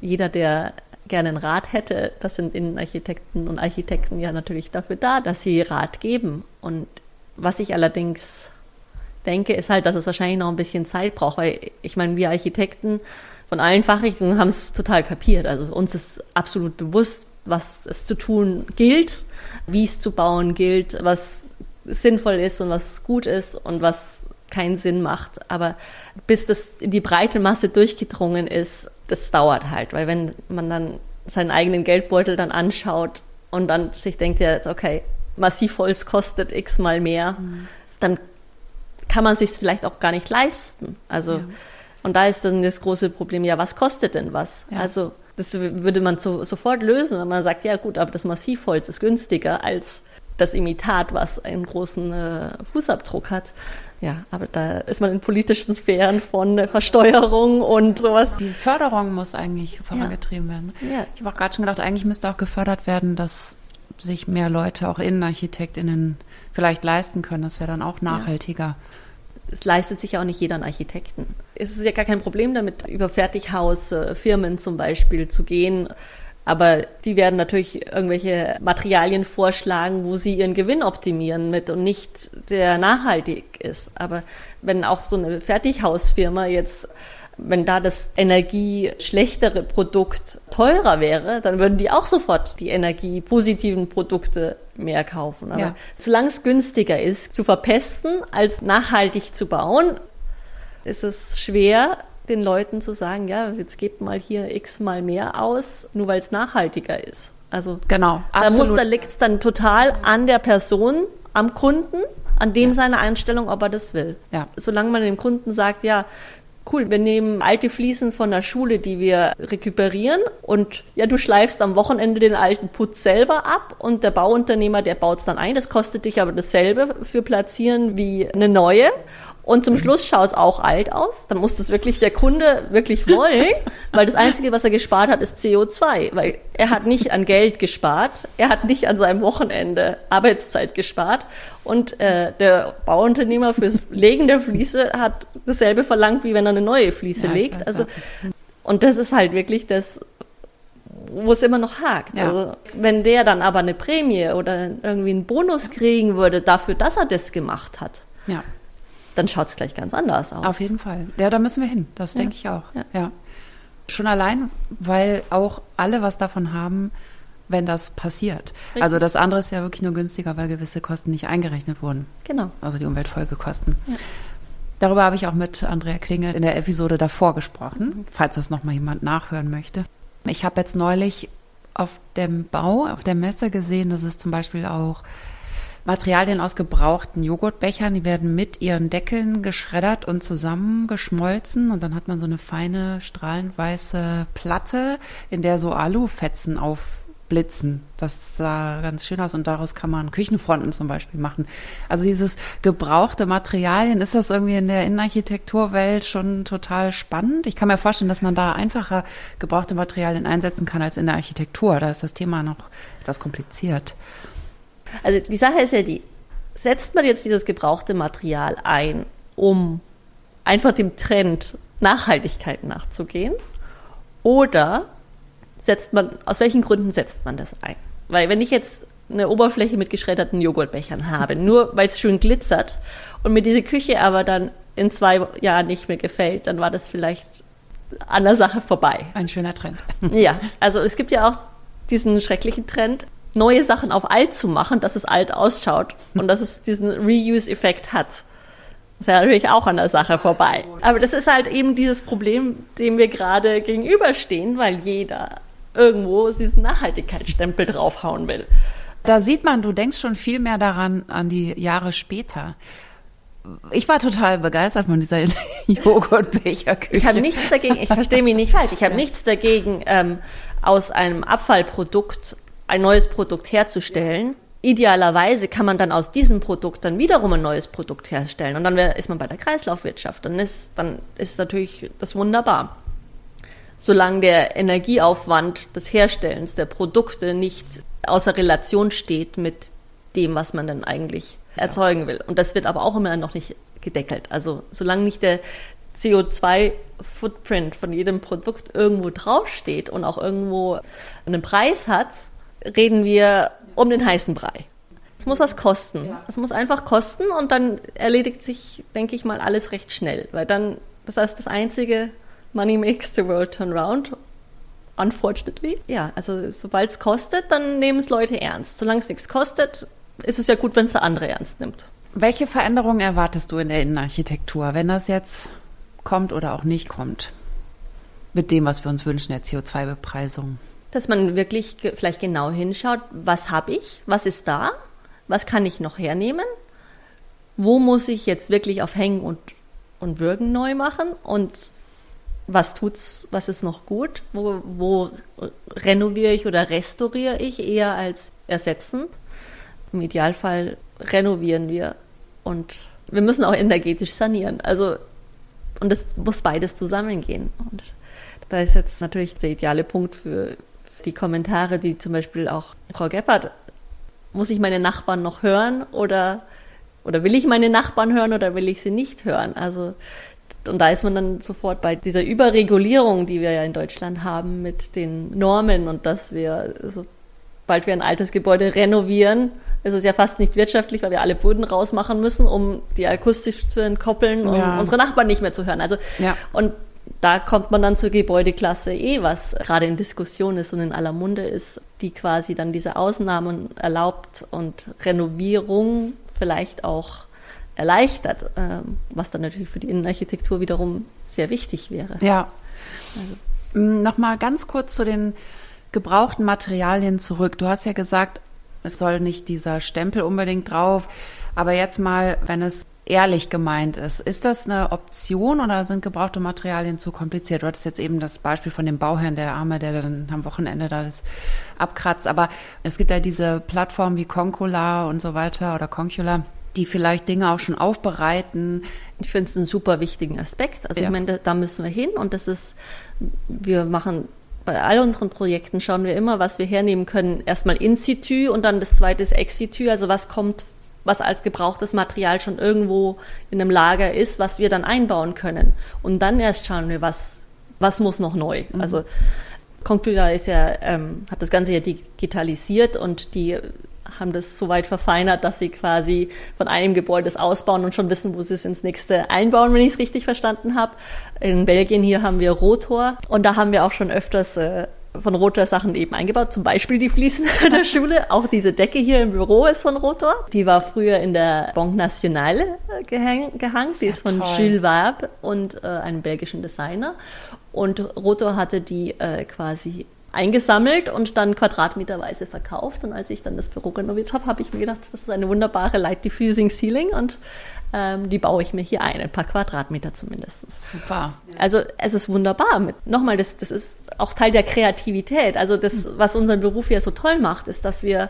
jeder, der gerne einen Rat hätte, das sind Innenarchitekten und Architekten ja natürlich dafür da, dass sie Rat geben. Und was ich allerdings denke, ist halt, dass es wahrscheinlich noch ein bisschen Zeit braucht, weil ich meine, wir Architekten von allen Fachrichtungen haben es total kapiert. Also uns ist absolut bewusst, was es zu tun gilt, wie es zu bauen gilt, was sinnvoll ist und was gut ist und was keinen Sinn macht, aber bis das in die breite Masse durchgedrungen ist, das dauert halt, weil wenn man dann seinen eigenen Geldbeutel dann anschaut und dann sich denkt, ja, okay, Massivholz kostet x-mal mehr, dann kann man sich es vielleicht auch gar nicht leisten. Also und da ist dann das große Problem, was kostet denn was? Ja. Also das würde man sofort lösen, wenn man sagt, ja gut, aber das Massivholz ist günstiger als das Imitat, was einen großen Fußabdruck hat. Ja, aber da ist man in politischen Sphären von Versteuerung und sowas. Die Förderung muss eigentlich vorangetrieben werden. Ja. Ich habe auch gerade schon gedacht, eigentlich müsste auch gefördert werden, dass sich mehr Leute, auch InnenarchitektInnen, vielleicht leisten können. Das wäre dann auch nachhaltiger. Es leistet sich ja auch nicht jeder einen Architekten. Es ist ja gar kein Problem damit, über Fertighausfirmen zum Beispiel zu gehen. Aber die werden natürlich irgendwelche Materialien vorschlagen, wo sie ihren Gewinn optimieren mit und nicht der nachhaltig ist. Aber wenn auch so eine Fertighausfirma jetzt, wenn da das energieschlechtere Produkt teurer wäre, dann würden die auch sofort die energiepositiven Produkte mehr kaufen. Aber solange es günstiger ist, zu verpesten, als nachhaltig zu bauen, ist es schwer, den Leuten zu sagen, jetzt gebt mal hier x-mal mehr aus, nur weil es nachhaltiger ist. Also genau, da liegt es dann total an der Person, am Kunden, an dem seine Einstellung, ob er das will. Ja. Solange man dem Kunden sagt, cool, wir nehmen alte Fliesen von der Schule, die wir rekuperieren und du schleifst am Wochenende den alten Putz selber ab und der Bauunternehmer, der baut es dann ein. Das kostet dich aber dasselbe für Platzieren wie eine neue. Und zum Schluss schaut es auch alt aus. Dann muss das wirklich der Kunde wirklich wollen, weil das Einzige, was er gespart hat, ist CO2. Weil er hat nicht an Geld gespart, er hat nicht an seinem Wochenende Arbeitszeit gespart. Und der Bauunternehmer fürs Legen der Fliese hat dasselbe verlangt, wie wenn er eine neue Fliese legt. Also, und das ist halt wirklich das, wo es immer noch hakt. Ja. Also, wenn der dann aber eine Prämie oder irgendwie einen Bonus kriegen würde dafür, dass er das gemacht hat, dann schaut es gleich ganz anders aus. Auf jeden Fall. Ja, da müssen wir hin. Das denke ich auch. Ja. Schon allein, weil auch alle was davon haben, wenn das passiert. Richtig. Also das andere ist ja wirklich nur günstiger, weil gewisse Kosten nicht eingerechnet wurden. Genau. Also die Umweltfolgekosten. Ja. Darüber habe ich auch mit Andrea Klinge in der Episode davor gesprochen, falls das nochmal jemand nachhören möchte. Ich habe jetzt neulich auf dem Bau, auf der Messe gesehen, dass es zum Beispiel auch Materialien aus gebrauchten Joghurtbechern, die werden mit ihren Deckeln geschreddert und zusammengeschmolzen und dann hat man so eine feine, strahlend weiße Platte, in der so Alufetzen aufblitzen. Das sah ganz schön aus und daraus kann man Küchenfronten zum Beispiel machen. Also dieses gebrauchte Materialien, ist das irgendwie in der Innenarchitekturwelt schon total spannend? Ich kann mir vorstellen, dass man da einfacher gebrauchte Materialien einsetzen kann als in der Architektur. Da ist das Thema noch etwas kompliziert. Also die Sache ist ja die, setzt man jetzt dieses gebrauchte Material ein, um einfach dem Trend Nachhaltigkeit nachzugehen? Oder setzt man, aus welchen Gründen setzt man das ein? Weil wenn ich jetzt eine Oberfläche mit geschredderten Joghurtbechern habe, nur weil es schön glitzert und mir diese Küche aber dann in 2 Jahren nicht mehr gefällt, dann war das vielleicht an der Sache vorbei. Ein schöner Trend. Ja, also es gibt ja auch diesen schrecklichen Trend, neue Sachen auf alt zu machen, dass es alt ausschaut und dass es diesen Reuse-Effekt hat. Das ist ja natürlich auch an der Sache vorbei. Aber das ist halt eben dieses Problem, dem wir gerade gegenüberstehen, weil jeder irgendwo diesen Nachhaltigkeitsstempel draufhauen will. Da sieht man, du denkst schon viel mehr daran, an die Jahre später. Ich war total begeistert von dieser Joghurtbecherküche. Ich habe nichts dagegen, ich verstehe mich nicht falsch, ich habe nichts dagegen, aus einem Abfallprodukt ein neues Produkt herzustellen. Idealerweise kann man dann aus diesem Produkt dann wiederum ein neues Produkt herstellen. Und dann ist man bei der Kreislaufwirtschaft. Dann ist natürlich das wunderbar. Solange der Energieaufwand des Herstellens der Produkte nicht außer Relation steht mit dem, was man dann eigentlich erzeugen will. Und das wird aber auch immer noch nicht gedeckelt. Also solange nicht der CO2-Footprint von jedem Produkt irgendwo draufsteht und auch irgendwo einen Preis hat, reden wir um den heißen Brei. Es muss was kosten. Es muss einfach kosten und dann erledigt sich, denke ich mal, alles recht schnell. Weil dann, das heißt, das einzige Money makes the world turn round, unfortunately. Ja, also sobald es kostet, dann nehmen es Leute ernst. Solange es nichts kostet, ist es ja gut, wenn es der andere ernst nimmt. Welche Veränderungen erwartest du in der Innenarchitektur, wenn das jetzt kommt oder auch nicht kommt? Mit dem, was wir uns wünschen, der CO2-Bepreisung. Dass man wirklich vielleicht genau hinschaut, was habe ich, was ist da, was kann ich noch hernehmen, wo muss ich jetzt wirklich auf Hängen und Würgen neu machen und was ist noch gut, wo renoviere ich oder restauriere ich eher als ersetzen. Im Idealfall renovieren wir und wir müssen auch energetisch sanieren. Also, und das muss beides zusammengehen. Und da ist jetzt natürlich der ideale Punkt für die Kommentare, die zum Beispiel auch Frau Gebhardt, muss ich meine Nachbarn noch hören oder will ich meine Nachbarn hören oder will ich sie nicht hören? Also, und da ist man dann sofort bei dieser Überregulierung, die wir ja in Deutschland haben mit den Normen und dass wir, sobald wir ein altes Gebäude renovieren, ist es ja fast nicht wirtschaftlich, weil wir alle Böden rausmachen müssen, um die akustisch zu entkoppeln und unsere Nachbarn nicht mehr zu hören. Also, und da kommt man dann zur Gebäudeklasse E, was gerade in Diskussion ist und in aller Munde ist, die quasi dann diese Ausnahmen erlaubt und Renovierung vielleicht auch erleichtert, was dann natürlich für die Innenarchitektur wiederum sehr wichtig wäre. Ja. Also. Nochmal ganz kurz zu den gebrauchten Materialien zurück. Du hast ja gesagt, es soll nicht dieser Stempel unbedingt drauf, aber jetzt mal, wenn es ehrlich gemeint ist. Ist das eine Option oder sind gebrauchte Materialien zu kompliziert? Du hattest jetzt eben das Beispiel von dem Bauherrn, der Arme, der dann am Wochenende da das abkratzt. Aber es gibt ja diese Plattformen wie Concula und so weiter oder Concula, die vielleicht Dinge auch schon aufbereiten. Ich finde es einen super wichtigen Aspekt. Also ich meine, da müssen wir hin und das ist, wir machen bei all unseren Projekten schauen wir immer, was wir hernehmen können. Erstmal in situ und dann das zweite ist ex situ. Also was kommt, was als gebrauchtes Material schon irgendwo in einem Lager ist, was wir dann einbauen können. Und dann erst schauen wir, was muss noch neu. Mhm. Also Concula ist ja, hat das Ganze ja digitalisiert und die haben das so weit verfeinert, dass sie quasi von einem Gebäude das ausbauen und schon wissen, wo sie es ins nächste einbauen, wenn ich es richtig verstanden habe. In Belgien hier haben wir Rotor und da haben wir auch schon öfters von Rotor Sachen eben eingebaut, zum Beispiel die Fliesen in der Schule. Auch diese Decke hier im Büro ist von Rotor. Die war früher in der Banque Nationale gehangen. Die ist von Jules Wabbes und einem belgischen Designer. Und Rotor hatte die quasi eingesammelt und dann quadratmeterweise verkauft. Und als ich dann das Büro renoviert habe, habe ich mir gedacht, das ist eine wunderbare Light Diffusing Ceiling und die baue ich mir hier ein paar Quadratmeter zumindest. Super. Also es ist wunderbar. Nochmal, das ist auch Teil der Kreativität. Also das, was unseren Beruf ja so toll macht, ist, dass wir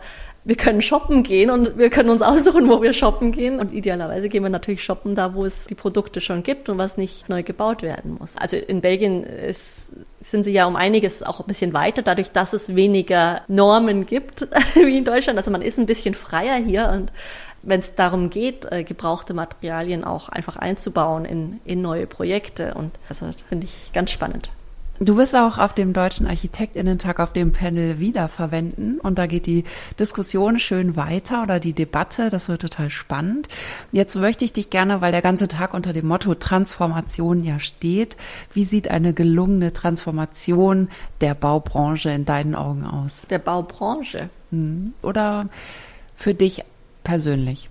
können shoppen gehen und wir können uns aussuchen, wo wir shoppen gehen. Und idealerweise gehen wir natürlich shoppen da, wo es die Produkte schon gibt und was nicht neu gebaut werden muss. Also in Belgien sind sie ja um einiges auch ein bisschen weiter, dadurch, dass es weniger Normen gibt wie in Deutschland. Also man ist ein bisschen freier hier und wenn es darum geht, gebrauchte Materialien auch einfach einzubauen in neue Projekte. Und also das finde ich ganz spannend. Du bist auch auf dem Deutschen ArchitektInnentag auf dem Panel Wiederverwenden und da geht die Diskussion schön weiter oder die Debatte, das wird total spannend. Jetzt möchte ich dich gerne, weil der ganze Tag unter dem Motto Transformation ja steht, wie sieht eine gelungene Transformation der Baubranche in deinen Augen aus? Der Baubranche? Oder für dich persönlich?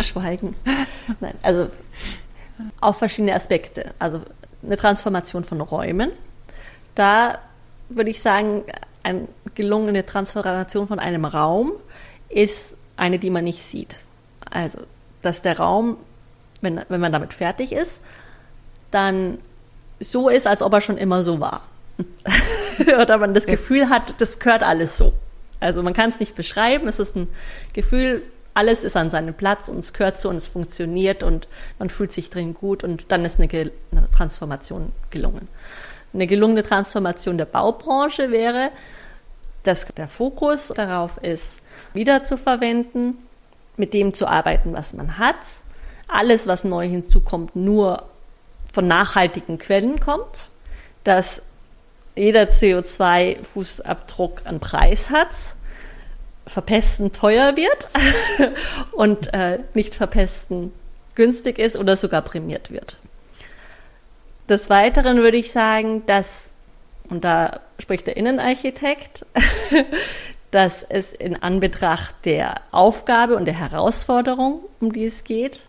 Schweigen. Nein, also auf verschiedene Aspekte. Also eine Transformation von Räumen. Da würde ich sagen, eine gelungene Transformation von einem Raum ist eine, die man nicht sieht. Also, dass der Raum, wenn man damit fertig ist, dann so ist, als ob er schon immer so war. Oder man das Gefühl hat, das gehört alles so. Also man kann es nicht beschreiben, es ist ein Gefühl, alles ist an seinem Platz und es gehört so und es funktioniert und man fühlt sich drin gut und dann ist eine Transformation gelungen. Eine gelungene Transformation der Baubranche wäre, dass der Fokus darauf ist, wiederzuverwenden, mit dem zu arbeiten, was man hat. Alles, was neu hinzukommt, nur von nachhaltigen Quellen kommt. Dass jeder CO2-Fußabdruck einen Preis hat, verpesten teuer wird und nicht verpesten günstig ist oder sogar prämiert wird. Des Weiteren würde ich sagen, dass, und da spricht der Innenarchitekt, dass es in Anbetracht der Aufgabe und der Herausforderung, um die es geht,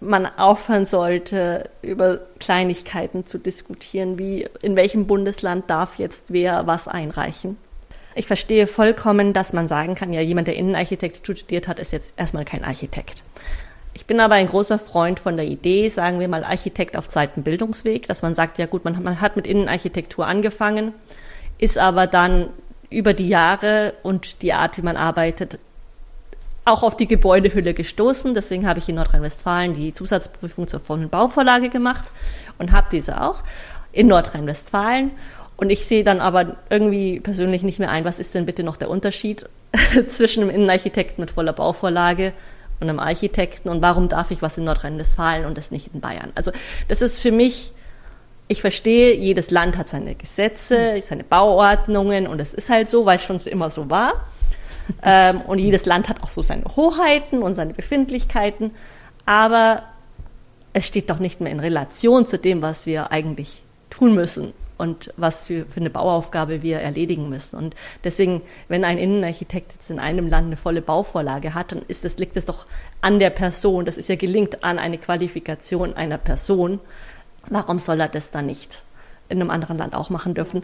man aufhören sollte, über Kleinigkeiten zu diskutieren, wie in welchem Bundesland darf jetzt wer was einreichen. Ich verstehe vollkommen, dass man sagen kann, ja, jemand, der Innenarchitektur studiert hat, ist jetzt erstmal kein Architekt. Ich bin aber ein großer Freund von der Idee, sagen wir mal Architekt auf zweitem Bildungsweg, dass man sagt, ja gut, man hat mit Innenarchitektur angefangen, ist aber dann über die Jahre und die Art, wie man arbeitet, auch auf die Gebäudehülle gestoßen. Deswegen habe ich in Nordrhein-Westfalen die Zusatzprüfung zur Form- und Bauvorlage gemacht und habe diese auch in Nordrhein-Westfalen. Und ich sehe dann aber irgendwie persönlich nicht mehr ein, was ist denn bitte noch der Unterschied zwischen einem Innenarchitekten mit voller Bauvorlage und einem Architekten und warum darf ich was in Nordrhein-Westfalen und das nicht in Bayern? Also das ist für mich, ich verstehe, jedes Land hat seine Gesetze, seine Bauordnungen und es ist halt so, weil es schon immer so war. Und jedes Land hat auch so seine Hoheiten und seine Befindlichkeiten, aber es steht doch nicht mehr in Relation zu dem, was wir eigentlich tun müssen. Und was für eine Bauaufgabe wir erledigen müssen. Und deswegen, wenn ein Innenarchitekt jetzt in einem Land eine volle Bauvorlage hat, dann liegt es doch an der Person, das ist ja gelingt an eine Qualifikation einer Person. Warum soll er das dann nicht in einem anderen Land auch machen dürfen?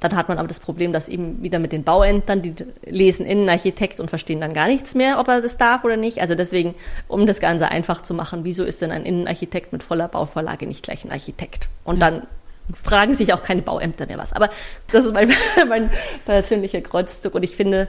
Dann hat man aber das Problem, dass eben wieder mit den Bauämtern, die lesen Innenarchitekt und verstehen dann gar nichts mehr, ob er das darf oder nicht. Also deswegen, um das Ganze einfach zu machen, wieso ist denn ein Innenarchitekt mit voller Bauvorlage nicht gleich ein Architekt? Und dann fragen sich auch keine Bauämter mehr was. Aber das ist mein persönlicher Kreuzzug. Und ich finde,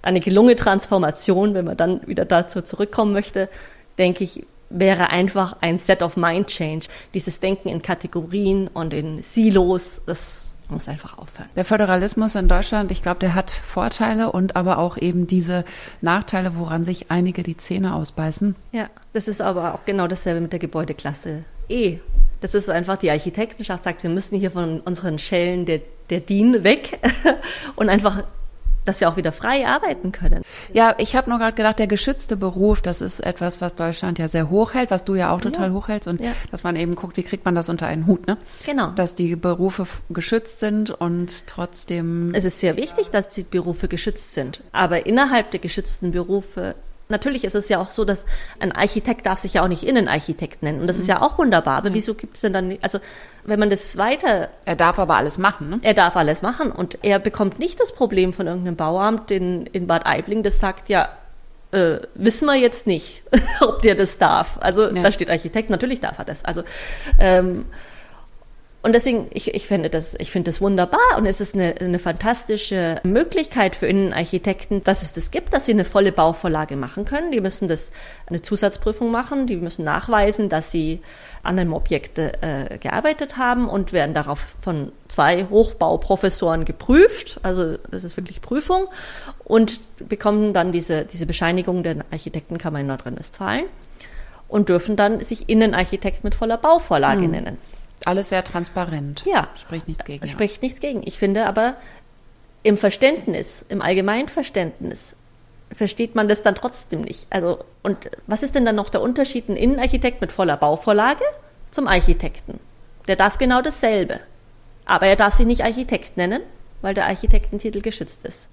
eine gelungene Transformation, wenn man dann wieder dazu zurückkommen möchte, denke ich, wäre einfach ein Set of Mind Change. Dieses Denken in Kategorien und in Silos, das muss einfach aufhören. Der Föderalismus in Deutschland, ich glaube, der hat Vorteile und aber auch eben diese Nachteile, woran sich einige die Zähne ausbeißen. Ja, das ist aber auch genau dasselbe mit der Gebäudeklasse E. Das ist einfach, die Architektenschaft sagt, wir müssen hier von unseren Schellen der DIN weg und einfach, dass wir auch wieder frei arbeiten können. Ja, ich habe nur gerade gedacht, der geschützte Beruf, das ist etwas, was Deutschland ja sehr hoch hält, was du ja auch total hoch hältst und dass man eben guckt, wie kriegt man das unter einen Hut, ne? Genau. Dass die Berufe geschützt sind und trotzdem... Es ist sehr wichtig, dass die Berufe geschützt sind, aber innerhalb der geschützten Berufe Natürlich ist es ja auch so, dass ein Architekt darf sich ja auch nicht Innenarchitekt nennen. Und das ist ja auch wunderbar. Aber wieso gibt es denn dann nicht, also wenn man das weiter... Er darf aber alles machen, ne? Er darf alles machen. Und er bekommt nicht das Problem von irgendeinem Bauamt in Bad Aibling, das sagt ja, wissen wir jetzt nicht, ob der das darf. Also ja. Da steht Architekt, natürlich darf er das. Also und deswegen, ich finde das wunderbar und es ist eine fantastische Möglichkeit für Innenarchitekten, dass es das gibt, dass sie eine volle Bauvorlage machen können. Die müssen eine Zusatzprüfung machen, die müssen nachweisen, dass sie an einem Objekt gearbeitet haben und werden darauf von 2 Hochbauprofessoren geprüft. Also das ist wirklich Prüfung und bekommen dann diese Bescheinigung der Architektenkammer in Nordrhein-Westfalen und dürfen dann sich Innenarchitekt mit voller Bauvorlage nennen. Alles sehr transparent. Ja. Spricht nichts gegen. Spricht nichts gegen. Ich finde aber im Verständnis, im Allgemeinverständnis, versteht man das dann trotzdem nicht. Also, und was ist denn dann noch der Unterschied? Ein Innenarchitekt mit voller Bauvorlage zum Architekten. Der darf genau dasselbe. Aber er darf sich nicht Architekt nennen, weil der Architektentitel geschützt ist.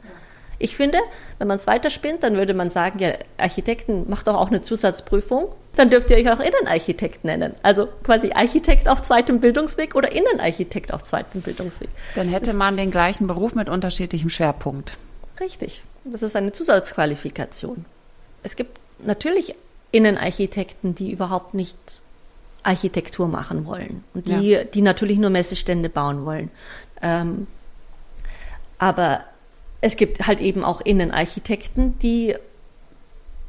Ich finde, wenn man es weiterspinnt, dann würde man sagen, ja, Architekten, macht doch auch eine Zusatzprüfung. Dann dürft ihr euch auch Innenarchitekt nennen. Also quasi Architekt auf zweitem Bildungsweg oder Innenarchitekt auf zweitem Bildungsweg. Dann hätte man den gleichen Beruf mit unterschiedlichem Schwerpunkt. Richtig. Das ist eine Zusatzqualifikation. Es gibt natürlich Innenarchitekten, die überhaupt nicht Architektur machen wollen. Und die natürlich nur Messestände bauen wollen. Aber es gibt halt eben auch Innenarchitekten, die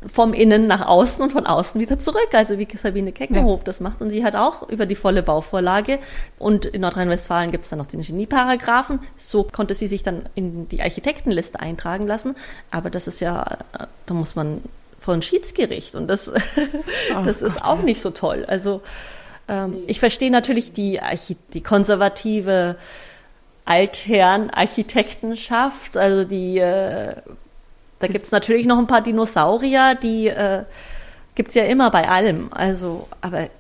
vom Innen nach außen und von außen wieder zurück, also wie Sabine Keggenhof das macht. Und sie hat auch über die volle Bauvorlage. Und in Nordrhein-Westfalen gibt es dann noch den Genieparagraphen. So konnte sie sich dann in die Architektenliste eintragen lassen. Aber das ist ja, da muss man vor ein Schiedsgericht. Und das ist auch nicht so toll. Also ich verstehe natürlich die konservative Altherren-Architektenschaft, also die, da gibt es natürlich noch ein paar Dinosaurier, die gibt es ja immer bei allem, also, aber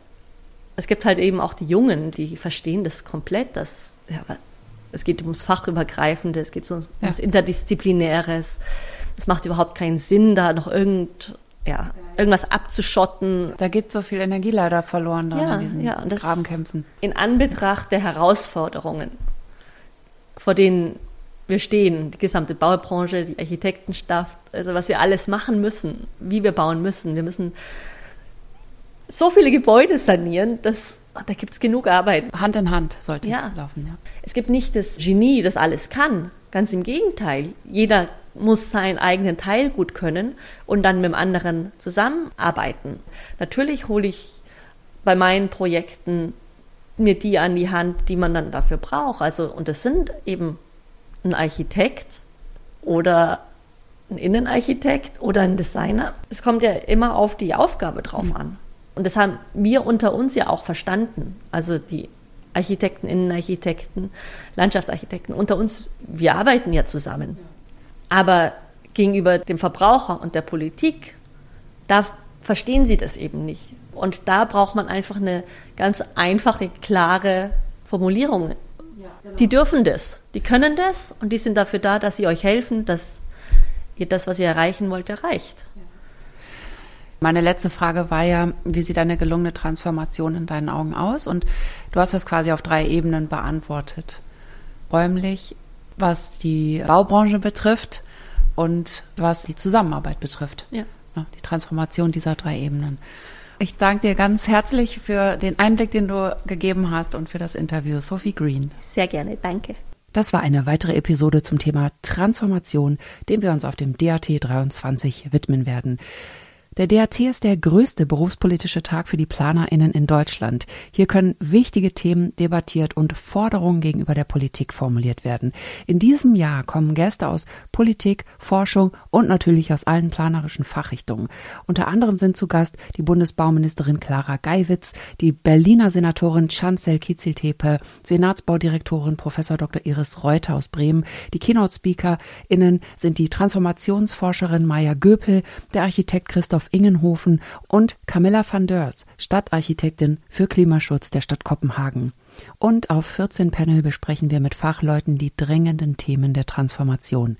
es gibt halt eben auch die Jungen, die verstehen das komplett, dass, ja, es geht ums Fachübergreifende, es geht ums Interdisziplinäres, es macht überhaupt keinen Sinn, da noch irgendwas abzuschotten. Da geht so viel Energie leider verloren dran in diesen Grabenkämpfen. In Anbetracht der Herausforderungen, vor denen wir stehen, die gesamte Baubranche, die Architektenschaft, also was wir alles machen müssen, wie wir bauen müssen. Wir müssen so viele Gebäude sanieren, da gibt es genug Arbeit. Hand in Hand sollte es laufen. Ja. Es gibt nicht das Genie, das alles kann. Ganz im Gegenteil. Jeder muss seinen eigenen Teil gut können und dann mit dem anderen zusammenarbeiten. Natürlich hole ich bei meinen Projekten mir die an die Hand, die man dann dafür braucht. Also, und das sind eben ein Architekt oder ein Innenarchitekt oder ein Designer. Es kommt ja immer auf die Aufgabe drauf an. Und das haben wir unter uns ja auch verstanden. Also die Architekten, Innenarchitekten, Landschaftsarchitekten unter uns, wir arbeiten ja zusammen. Aber gegenüber dem Verbraucher und der Politik, da verstehen sie das eben nicht. Und da braucht man einfach eine ganz einfache, klare Formulierung. Ja, genau. Die dürfen das, die können das und die sind dafür da, dass sie euch helfen, dass ihr das, was ihr erreichen wollt, erreicht. Meine letzte Frage war ja, wie sieht eine gelungene Transformation in deinen Augen aus? Und du hast das quasi auf 3 Ebenen beantwortet. Räumlich, was die Baubranche betrifft und was die Zusammenarbeit betrifft. Ja. Die Transformation dieser 3 Ebenen. Ich danke dir ganz herzlich für den Einblick, den du gegeben hast und für das Interview. Sophie Green. Sehr gerne, danke. Das war eine weitere Episode zum Thema Transformation, dem wir uns auf dem DAT23 widmen werden. Der DAT ist der größte berufspolitische Tag für die PlanerInnen in Deutschland. Hier können wichtige Themen debattiert und Forderungen gegenüber der Politik formuliert werden. In diesem Jahr kommen Gäste aus Politik, Forschung und natürlich aus allen planerischen Fachrichtungen. Unter anderem sind zu Gast die Bundesbauministerin Klara Geywitz, die Berliner Senatorin Chancel Kiziltepe, Senatsbaudirektorin Prof. Dr. Iris Reuter aus Bremen. Die Keynote-SpeakerInnen sind die Transformationsforscherin Maja Göpel, der Architekt Christoph Ingenhoven und Camilla van Deus, Stadtarchitektin für Klimaschutz der Stadt Kopenhagen. Und auf 14 Panel besprechen wir mit Fachleuten die drängenden Themen der Transformation.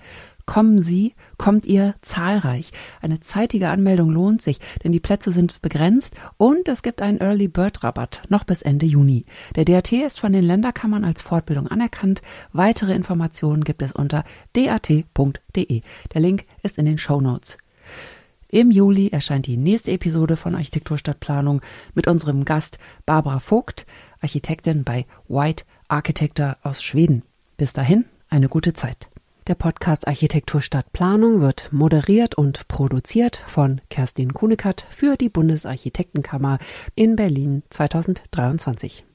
Kommt ihr zahlreich. Eine zeitige Anmeldung lohnt sich, denn die Plätze sind begrenzt und es gibt einen Early Bird Rabatt noch bis Ende Juni. Der DAT ist von den Länderkammern als Fortbildung anerkannt. Weitere Informationen gibt es unter dat.de. Der Link ist in den Shownotes. Im Juli erscheint die nächste Episode von Architektur statt Planung mit unserem Gast Barbara Vogt, Architektin bei White Architecter aus Schweden. Bis dahin, eine gute Zeit. Der Podcast Architektur statt Planung wird moderiert und produziert von Kerstin Kuhnekatt für die Bundesarchitektenkammer in Berlin 2023.